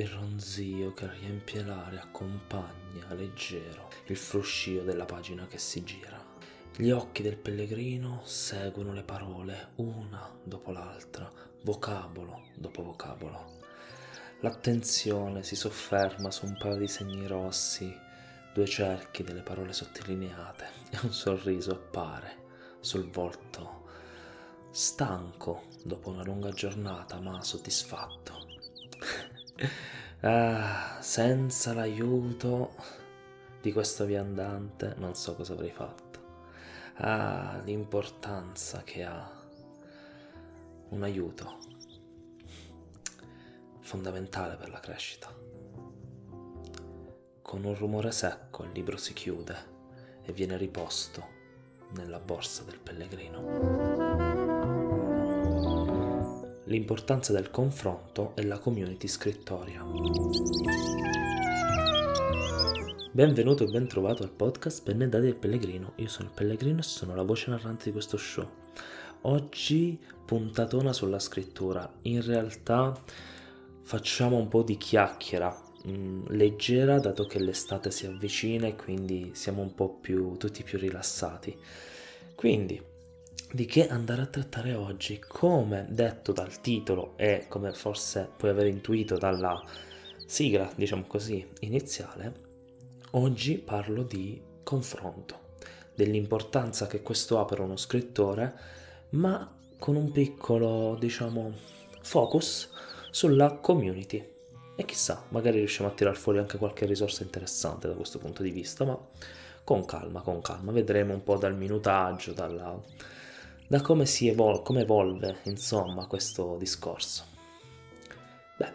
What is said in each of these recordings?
il ronzio che riempie l'aria accompagna leggero il fruscio della pagina che si gira. Gli occhi del pellegrino seguono le parole una dopo l'altra, vocabolo dopo vocabolo. L'attenzione si sofferma su un paio di segni rossi, due cerchi delle parole sottolineate e un sorriso appare sul volto stanco dopo una lunga giornata ma soddisfatto. Senza l'aiuto di questo viandante non so cosa avrei fatto. L'importanza che ha un aiuto fondamentale per la crescita. Con un rumore secco il libro si chiude e viene riposto nella borsa del pellegrino. L'importanza del confronto e la community scrittoria. Benvenuto e ben trovato al podcast Pennellate del Pellegrino. Io sono il Pellegrino e sono la voce narrante di questo show. Oggi puntatona sulla scrittura. In realtà facciamo un po' di chiacchiera leggera, dato che l'estate si avvicina e quindi siamo un po' più tutti più rilassati. Quindi di che andare a trattare oggi? Come detto dal titolo e come forse puoi aver intuito dalla sigla, diciamo così, iniziale, oggi parlo di confronto, dell'importanza che questo ha per uno scrittore, ma con un piccolo, focus sulla community. E chissà, magari riusciamo a tirar fuori anche qualche risorsa interessante da questo punto di vista, ma con calma. Vedremo un po' dal minutaggio, da come evolve, insomma, questo discorso. Beh,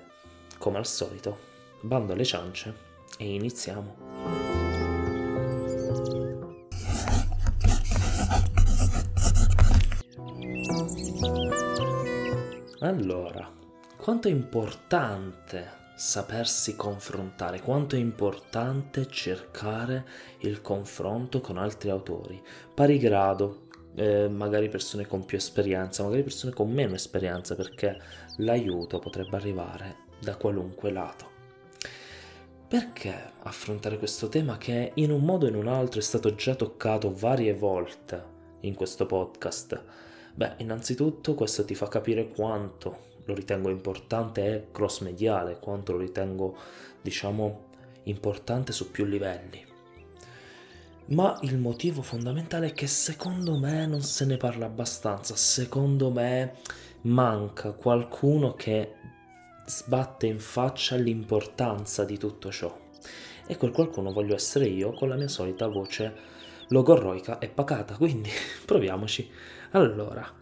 come al solito, bando alle ciance e iniziamo. Allora, quanto è importante sapersi confrontare, quanto è importante cercare il confronto con altri autori, pari grado, magari persone con più esperienza, magari persone con meno esperienza, perché l'aiuto potrebbe arrivare da qualunque lato. Perché affrontare questo tema che in un modo o in un altro è stato già toccato varie volte in questo podcast? Beh, innanzitutto questo ti fa capire quanto lo ritengo importante e cross-mediale, quanto lo ritengo, importante su più livelli. Ma il motivo fondamentale è che secondo me non se ne parla abbastanza, secondo me manca qualcuno che sbatte in faccia l'importanza di tutto ciò, e quel qualcuno voglio essere io con la mia solita voce logorroica e pacata, quindi proviamoci. Allora,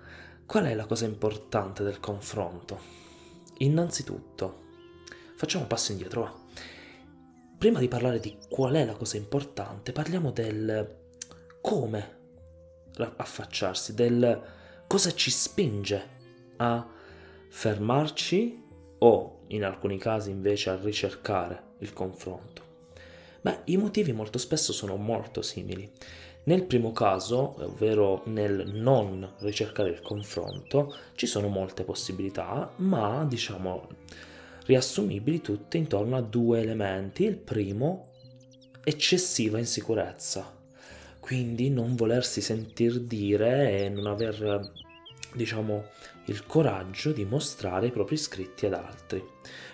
qual è la cosa importante del confronto? Innanzitutto facciamo un passo indietro, prima di parlare di qual è la cosa importante parliamo del come affacciarsi, del cosa ci spinge a fermarci o in alcuni casi invece a ricercare il confronto. Beh, i motivi molto spesso sono molto simili. Nel primo caso, ovvero nel non ricercare il confronto, ci sono molte possibilità, ma riassumibili tutte intorno a due elementi. Il primo, eccessiva insicurezza, quindi non volersi sentir dire e non aver il coraggio di mostrare i propri scritti ad altri.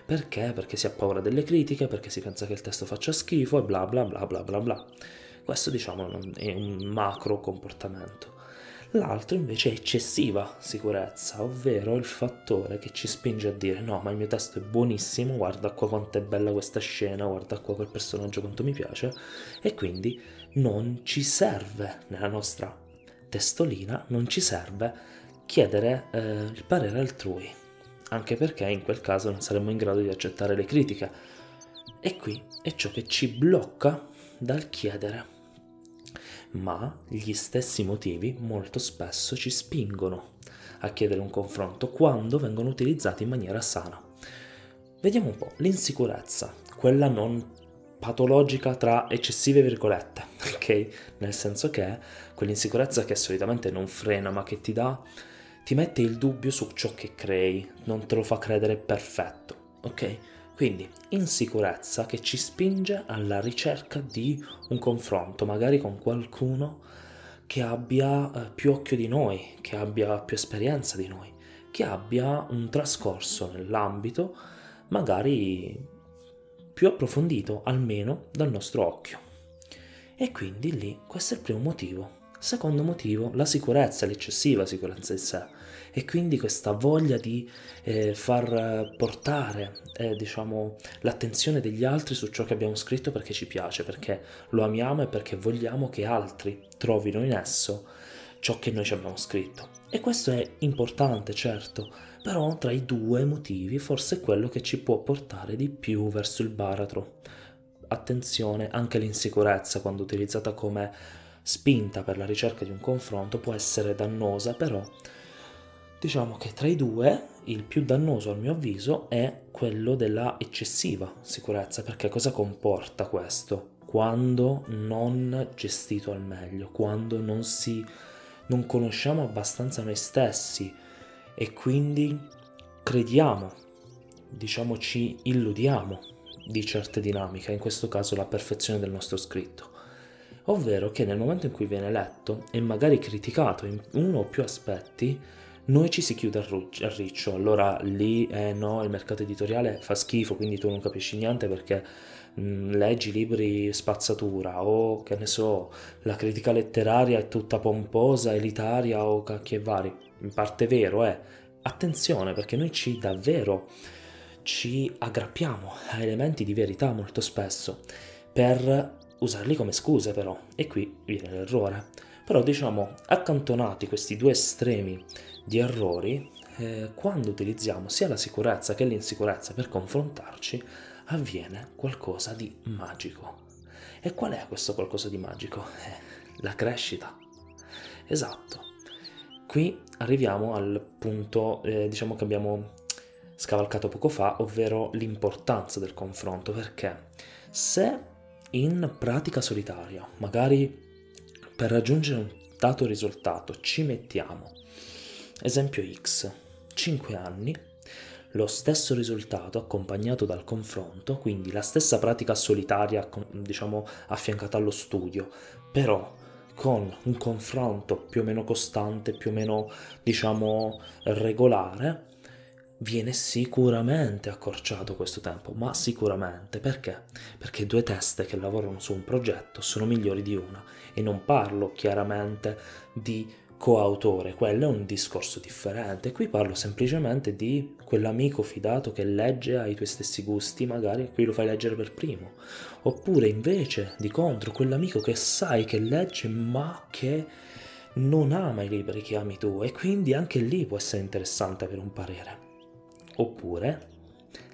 Perché? Perché si ha paura delle critiche, perché si pensa che il testo faccia schifo e bla bla bla bla bla bla. Questo è un macro comportamento. L'altro invece è eccessiva sicurezza, ovvero il fattore che ci spinge a dire no, ma il mio testo è buonissimo, guarda qua quanto è bella questa scena, guarda qua quel personaggio quanto mi piace, e quindi non ci serve nella nostra testolina, non ci serve chiedere il parere altrui, anche perché in quel caso non saremmo in grado di accettare le critiche, e qui è ciò che ci blocca dal chiedere. Ma gli stessi motivi molto spesso ci spingono a chiedere un confronto quando vengono utilizzati in maniera sana. Vediamo un po' l'insicurezza, quella non patologica tra eccessive virgolette, ok? Nel senso che è quell'insicurezza che solitamente non frena, ma che ti mette il dubbio su ciò che crei, non te lo fa credere perfetto, ok? Quindi insicurezza che ci spinge alla ricerca di un confronto, magari con qualcuno che abbia più occhio di noi, che abbia più esperienza di noi, che abbia un trascorso nell'ambito magari più approfondito, almeno dal nostro occhio. E quindi lì questo è il primo motivo. Secondo motivo, la sicurezza, l'eccessiva sicurezza di sé, e quindi questa voglia di far portare l'attenzione degli altri su ciò che abbiamo scritto, perché ci piace, perché lo amiamo e perché vogliamo che altri trovino in esso ciò che noi ci abbiamo scritto. E questo è importante, certo, però tra i due motivi forse è quello che ci può portare di più verso il baratro. Attenzione, anche l'insicurezza, quando utilizzata come spinta per la ricerca di un confronto, può essere dannosa, però diciamo che tra i due il più dannoso, al mio avviso, è quello della eccessiva sicurezza, perché cosa comporta questo? Quando non gestito al meglio, quando non conosciamo abbastanza noi stessi e quindi crediamo, ci illudiamo di certe dinamiche, in questo caso la perfezione del nostro scritto. Ovvero che nel momento in cui viene letto e magari criticato in uno o più aspetti, noi ci si chiude al riccio. Allora lì, no, il mercato editoriale fa schifo, quindi tu non capisci niente perché leggi libri spazzatura, o che ne so, la critica letteraria è tutta pomposa, elitaria o cacchi e vari. In parte è vero, Attenzione, perché noi ci aggrappiamo a elementi di verità molto spesso per usarli come scuse, però, e qui viene l'errore. Però accantonati questi due estremi di errori, quando utilizziamo sia la sicurezza che l'insicurezza per confrontarci, avviene qualcosa di magico. E qual è questo qualcosa di magico? La crescita. Esatto. Qui arriviamo al punto, che abbiamo scavalcato poco fa, ovvero l'importanza del confronto, perché se in pratica solitaria, magari per raggiungere un dato risultato, ci mettiamo, esempio X, 5 anni, lo stesso risultato accompagnato dal confronto, quindi la stessa pratica solitaria, affiancata allo studio, però con un confronto più o meno costante, più o meno, regolare, viene sicuramente accorciato questo tempo, ma sicuramente. Perché? Perché due teste che lavorano su un progetto sono migliori di una, e non parlo chiaramente di coautore, quello è un discorso differente. Qui parlo semplicemente di quell'amico fidato che legge ai tuoi stessi gusti, magari qui lo fai leggere per primo, oppure invece di contro quell'amico che sai che legge ma che non ama i libri che ami tu, e quindi anche lì può essere interessante avere un parere. Oppure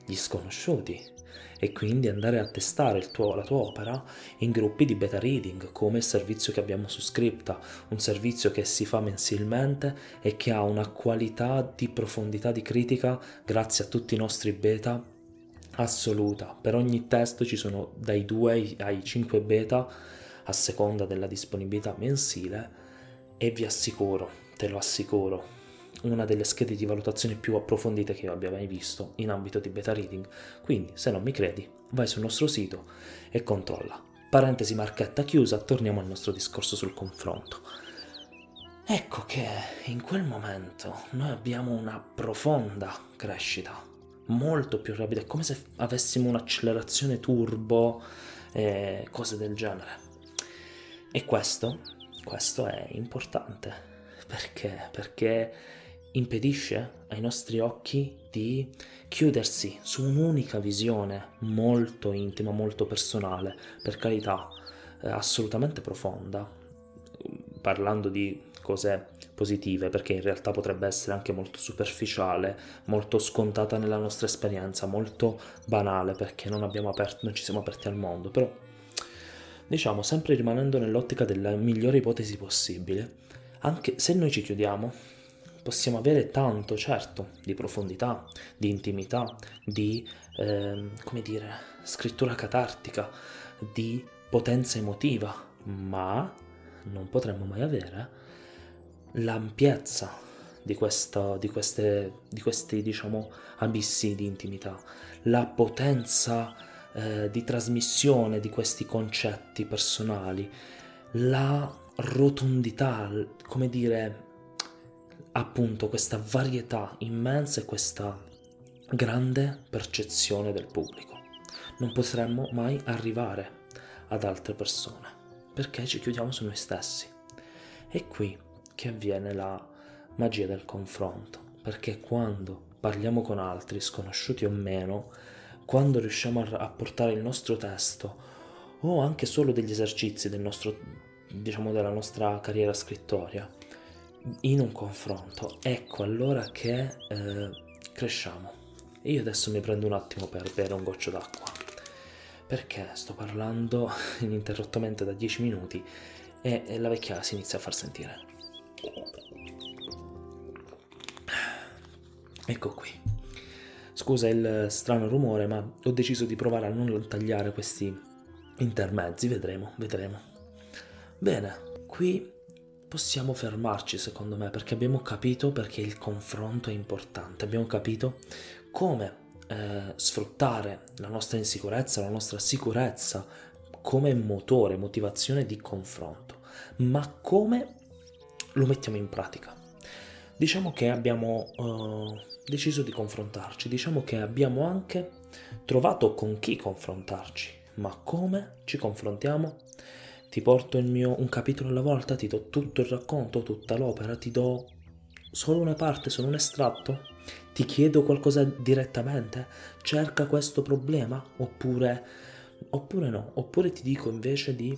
gli sconosciuti, e quindi andare a testare la tua opera in gruppi di beta reading, come il servizio che abbiamo su Scripta, un servizio che si fa mensilmente e che ha una qualità di profondità di critica, grazie a tutti i nostri beta, assoluta. Per ogni testo ci sono dai 2 ai 5 beta, a seconda della disponibilità mensile, e vi assicuro, te lo assicuro, una delle schede di valutazione più approfondite che io abbia mai visto in ambito di beta reading. Quindi, se non mi credi, vai sul nostro sito e controlla. Parentesi marchetta chiusa, torniamo al nostro discorso sul confronto. Ecco che in quel momento noi abbiamo una profonda crescita, molto più rapida, è come se avessimo un'accelerazione turbo, cose del genere. E questo è importante. Perché? Perché impedisce ai nostri occhi di chiudersi su un'unica visione molto intima, molto personale, per carità, assolutamente profonda, parlando di cose positive, perché in realtà potrebbe essere anche molto superficiale, molto scontata nella nostra esperienza, molto banale, perché non ci siamo aperti al mondo. Però, sempre rimanendo nell'ottica della migliore ipotesi possibile, anche se noi ci chiudiamo, possiamo avere tanto, certo, di profondità, di intimità, di, scrittura catartica, di potenza emotiva, ma non potremmo mai avere l'ampiezza di questi diciamo abissi di intimità, la potenza di trasmissione di questi concetti personali, la rotondità, come dire, appunto questa varietà immensa e questa grande percezione del pubblico. Non potremmo mai arrivare ad altre persone perché ci chiudiamo su noi stessi. È qui che avviene la magia del confronto, perché quando parliamo con altri, sconosciuti o meno, quando riusciamo a portare il nostro testo o anche solo degli esercizi del nostro, diciamo, della nostra carriera scrittoria in un confronto, ecco allora che cresciamo. E io adesso mi prendo un attimo per bere un goccio d'acqua, perché sto parlando ininterrottamente da 10 minuti e la vecchiaia si inizia a far sentire. Ecco qui. Scusa il strano rumore, ma ho deciso di provare a non tagliare questi intermezzi, vedremo. Bene, qui possiamo fermarci, secondo me, perché abbiamo capito perché il confronto è importante, abbiamo capito come sfruttare la nostra insicurezza, la nostra sicurezza come motore, motivazione di confronto, ma come lo mettiamo in pratica. Diciamo che abbiamo deciso di confrontarci, diciamo che abbiamo anche trovato con chi confrontarci, ma come ci confrontiamo? Ti porto un capitolo alla volta, ti do tutto il racconto, tutta l'opera, ti do solo una parte, solo un estratto? Ti chiedo qualcosa direttamente? Cerca questo problema? Oppure no? Oppure ti dico invece di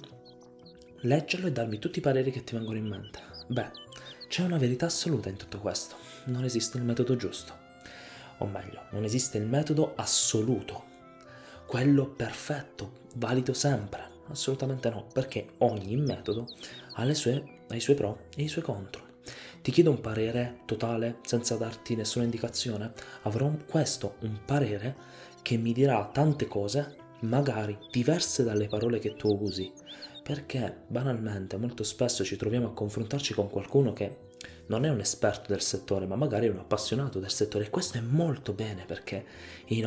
leggerlo e darmi tutti i pareri che ti vengono in mente? Beh, c'è una verità assoluta in tutto questo. Non esiste il metodo giusto. O meglio, non esiste il metodo assoluto. Quello perfetto, valido sempre. Assolutamente no, perché ogni metodo ha i suoi pro e i suoi contro. Ti chiedo un parere totale senza darti nessuna indicazione? Avrò un parere che mi dirà tante cose, magari diverse dalle parole che tu usi, perché banalmente molto spesso ci troviamo a confrontarci con qualcuno che non è un esperto del settore, ma magari è un appassionato del settore, e questo è molto bene, perché il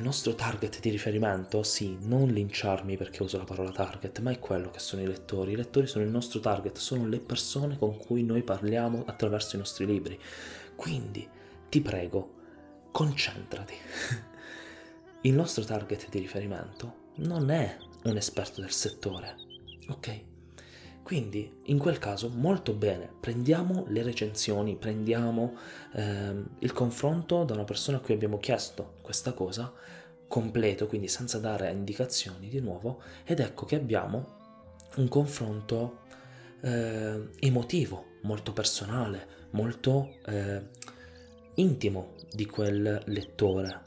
nostro target di riferimento, sì, non linciarmi perché uso la parola target, ma è quello che sono i lettori. I lettori sono il nostro target, sono le persone con cui noi parliamo attraverso i nostri libri. Quindi, ti prego, concentrati. Il nostro target di riferimento non è un esperto del settore, ok? Quindi, in quel caso, molto bene, prendiamo le recensioni, prendiamo il confronto da una persona a cui abbiamo chiesto questa cosa, completo, quindi senza dare indicazioni di nuovo, ed ecco che abbiamo un confronto emotivo, molto personale, molto intimo di quel lettore.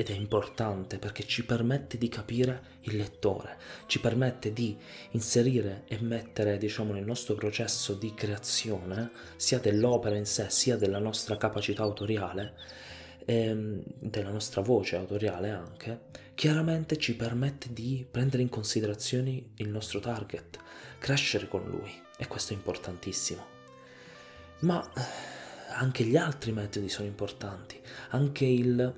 Ed è importante perché ci permette di capire il lettore, ci permette di inserire e mettere, diciamo, nel nostro processo di creazione, sia dell'opera in sé, sia della nostra capacità autoriale, della nostra voce autoriale anche, chiaramente ci permette di prendere in considerazione il nostro target, crescere con lui, e questo è importantissimo. Ma anche gli altri metodi sono importanti, anche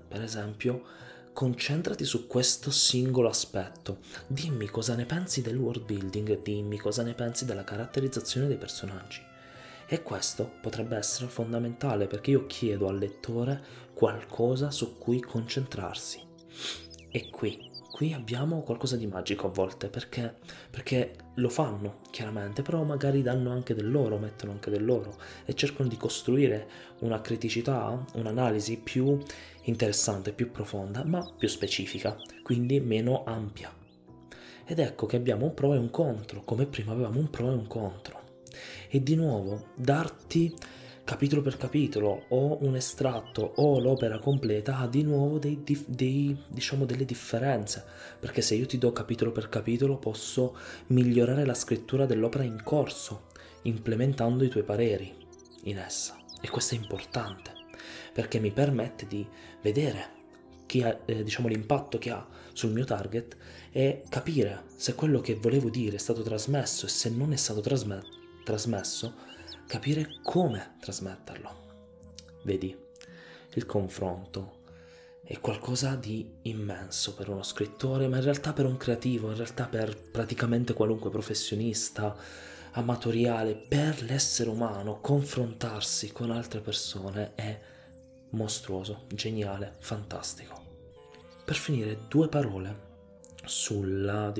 per esempio, concentrati su questo singolo aspetto, dimmi cosa ne pensi del world building, dimmi cosa ne pensi della caratterizzazione dei personaggi. E questo potrebbe essere fondamentale, perché io chiedo al lettore qualcosa su cui concentrarsi. E qui abbiamo qualcosa di magico a volte, perché lo fanno chiaramente, però magari danno anche del loro, mettono anche del loro e cercano di costruire una criticità, un'analisi più interessante, più profonda, ma più specifica, quindi meno ampia. Ed ecco che abbiamo un pro e un contro, come prima avevamo un pro e un contro. E di nuovo, darti capitolo per capitolo o un estratto o l'opera completa ha di nuovo delle differenze, perché se io ti do capitolo per capitolo posso migliorare la scrittura dell'opera in corso implementando i tuoi pareri in essa, e questo è importante perché mi permette di vedere l'impatto che ha sul mio target e capire se quello che volevo dire è stato trasmesso, e se non è stato trasmesso capire come trasmetterlo. Vedi, il confronto è qualcosa di immenso per uno scrittore, ma in realtà per un creativo, in realtà per praticamente qualunque professionista, amatoriale, per l'essere umano. Confrontarsi con altre persone è mostruoso, geniale, fantastico. Per finire, due parole sulla,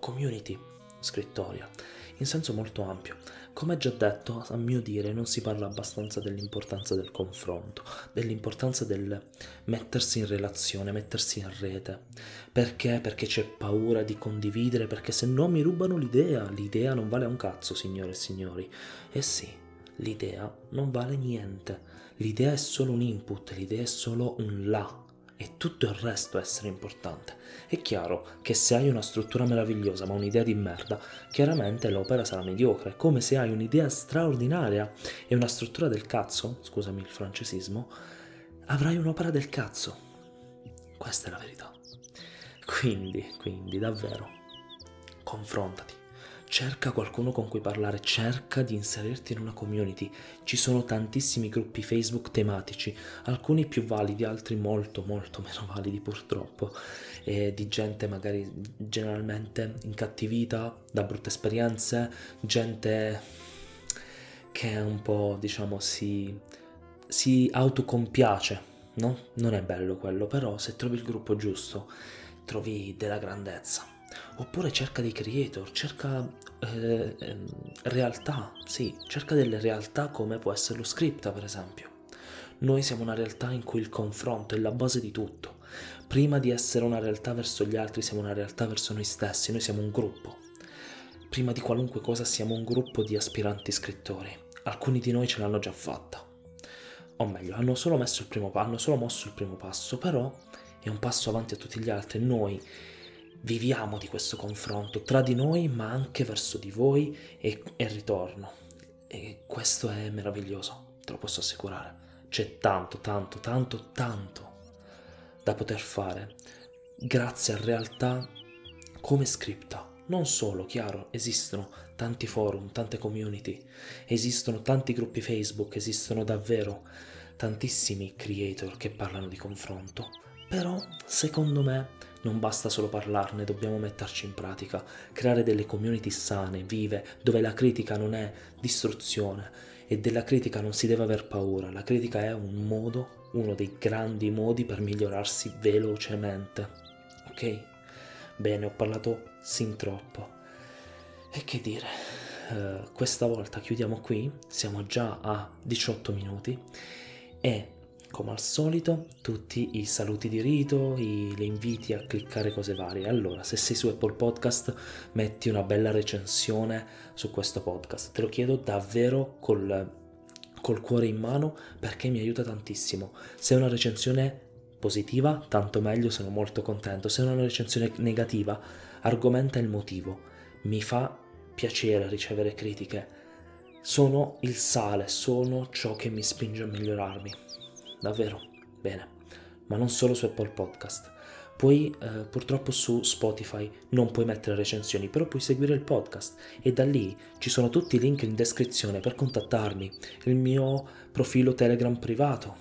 community scrittoria, in senso molto ampio. Come già detto, a mio dire, non si parla abbastanza dell'importanza del confronto, dell'importanza del mettersi in relazione, mettersi in rete. Perché? Perché c'è paura di condividere, perché se no mi rubano l'idea. L'idea non vale un cazzo, signore e signori. Eh sì, l'idea non vale niente. L'idea è solo un input, l'idea è solo un là. E tutto il resto essere importante. È chiaro che se hai una struttura meravigliosa ma un'idea di merda, chiaramente l'opera sarà mediocre. Come se hai un'idea straordinaria e una struttura del cazzo, scusami il francesismo, avrai un'opera del cazzo. Questa è la verità. Quindi davvero, confrontati. Cerca qualcuno con cui parlare, cerca di inserirti in una community. Ci sono tantissimi gruppi Facebook tematici, alcuni più validi, altri molto molto meno validi purtroppo, di gente magari generalmente incattivita da brutte esperienze, gente che un po' si autocompiace, no? Non è bello quello, però se trovi il gruppo giusto trovi della grandezza. Oppure cerca dei creator, cerca realtà, sì, cerca delle realtà come può essere lo Scripta per esempio. Noi siamo una realtà in cui il confronto è la base di tutto. Prima di essere una realtà verso gli altri siamo una realtà verso noi stessi, noi siamo un gruppo. Prima di qualunque cosa siamo un gruppo di aspiranti scrittori, alcuni di noi ce l'hanno già fatta. O meglio, hanno solo mosso il primo passo, però è un passo avanti a tutti gli altri. Noi viviamo di questo confronto tra di noi ma anche verso di voi e ritorno, e questo è meraviglioso, te lo posso assicurare. C'è tanto da poter fare grazie a realtà come Scripta. Non solo, chiaro, esistono tanti forum, tante community, esistono tanti gruppi Facebook, esistono davvero tantissimi creator che parlano di confronto, però secondo me non basta solo parlarne, dobbiamo metterci in pratica, creare delle community sane, vive, dove la critica non è distruzione e della critica non si deve aver paura. La critica è un modo, uno dei grandi modi per migliorarsi velocemente. Ok? Bene, ho parlato sin troppo. E che dire, questa volta chiudiamo qui, siamo già a 18 minuti e come al solito tutti i saluti di rito, le inviti a cliccare cose varie. Allora, se sei su Apple Podcast metti una bella recensione su questo podcast, te lo chiedo davvero col cuore in mano perché mi aiuta tantissimo. Se è una recensione positiva tanto meglio, sono molto contento. Se è una recensione negativa argomenta il motivo, mi fa piacere ricevere critiche, sono il sale, sono ciò che mi spinge a migliorarmi. Davvero, bene, ma non solo su Apple Podcast. Poi purtroppo su Spotify non puoi mettere recensioni, però puoi seguire il podcast e da lì ci sono tutti i link in descrizione per contattarmi, il mio profilo Telegram privato,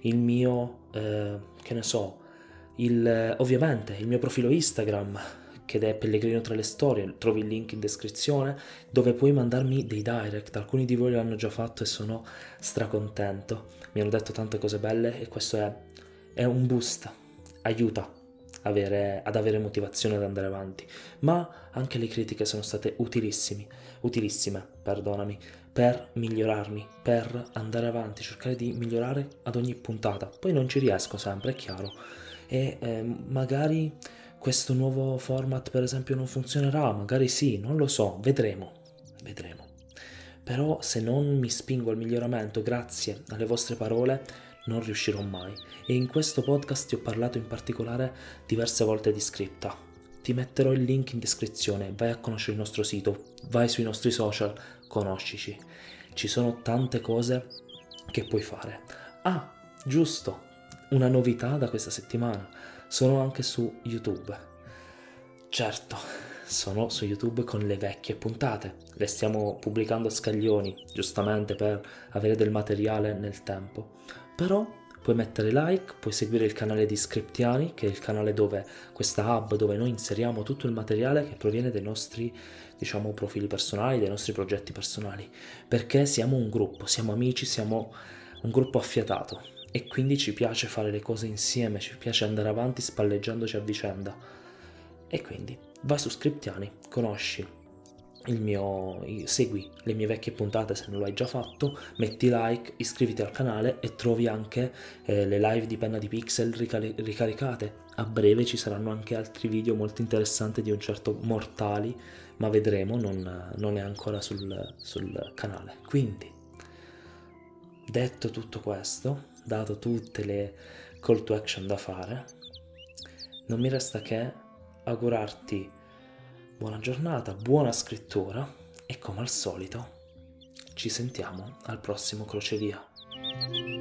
il mio, ovviamente il mio profilo Instagram, che è Pellegrino tra le storie, trovi il link in descrizione dove puoi mandarmi dei direct. Alcuni di voi l'hanno già fatto e sono stracontento, mi hanno detto tante cose belle e questo è un boost, aiuta ad avere motivazione ad andare avanti. Ma anche le critiche sono state utilissime, per migliorarmi, per andare avanti, cercare di migliorare ad ogni puntata. Poi non ci riesco sempre, è chiaro, e magari questo nuovo format per esempio non funzionerà, magari sì, non lo so, vedremo. Però se non mi spingo al miglioramento grazie alle vostre parole non riuscirò mai. E in questo podcast ti ho parlato in particolare diverse volte di Scripta, ti metterò il link in descrizione, vai a conoscere il nostro sito, vai sui nostri social, conoscici, ci sono tante cose che puoi fare. Ah, giusto, una novità da questa settimana: sono anche su YouTube. Certo, sono su YouTube con le vecchie puntate, le stiamo pubblicando a scaglioni, giustamente per avere del materiale nel tempo, però puoi mettere like, puoi seguire il canale di Scriptiani, che è il canale dove questa hub, dove noi inseriamo tutto il materiale che proviene dai nostri, diciamo, profili personali, dai nostri progetti personali, perché siamo un gruppo, siamo amici, siamo un gruppo affiatato e quindi ci piace fare le cose insieme, ci piace andare avanti spalleggiandoci a vicenda. E quindi vai su Scriptiani, conosci segui le mie vecchie puntate se non lo hai già fatto, metti like, iscriviti al canale e trovi anche le live di Penna di Pixel ricaricate. A breve ci saranno anche altri video molto interessanti di un certo Mortali, ma vedremo, non è ancora sul canale. Quindi, detto tutto questo, dato tutte le call to action da fare, non mi resta che augurarti buona giornata, buona scrittura e, come al solito, ci sentiamo al prossimo crocevia.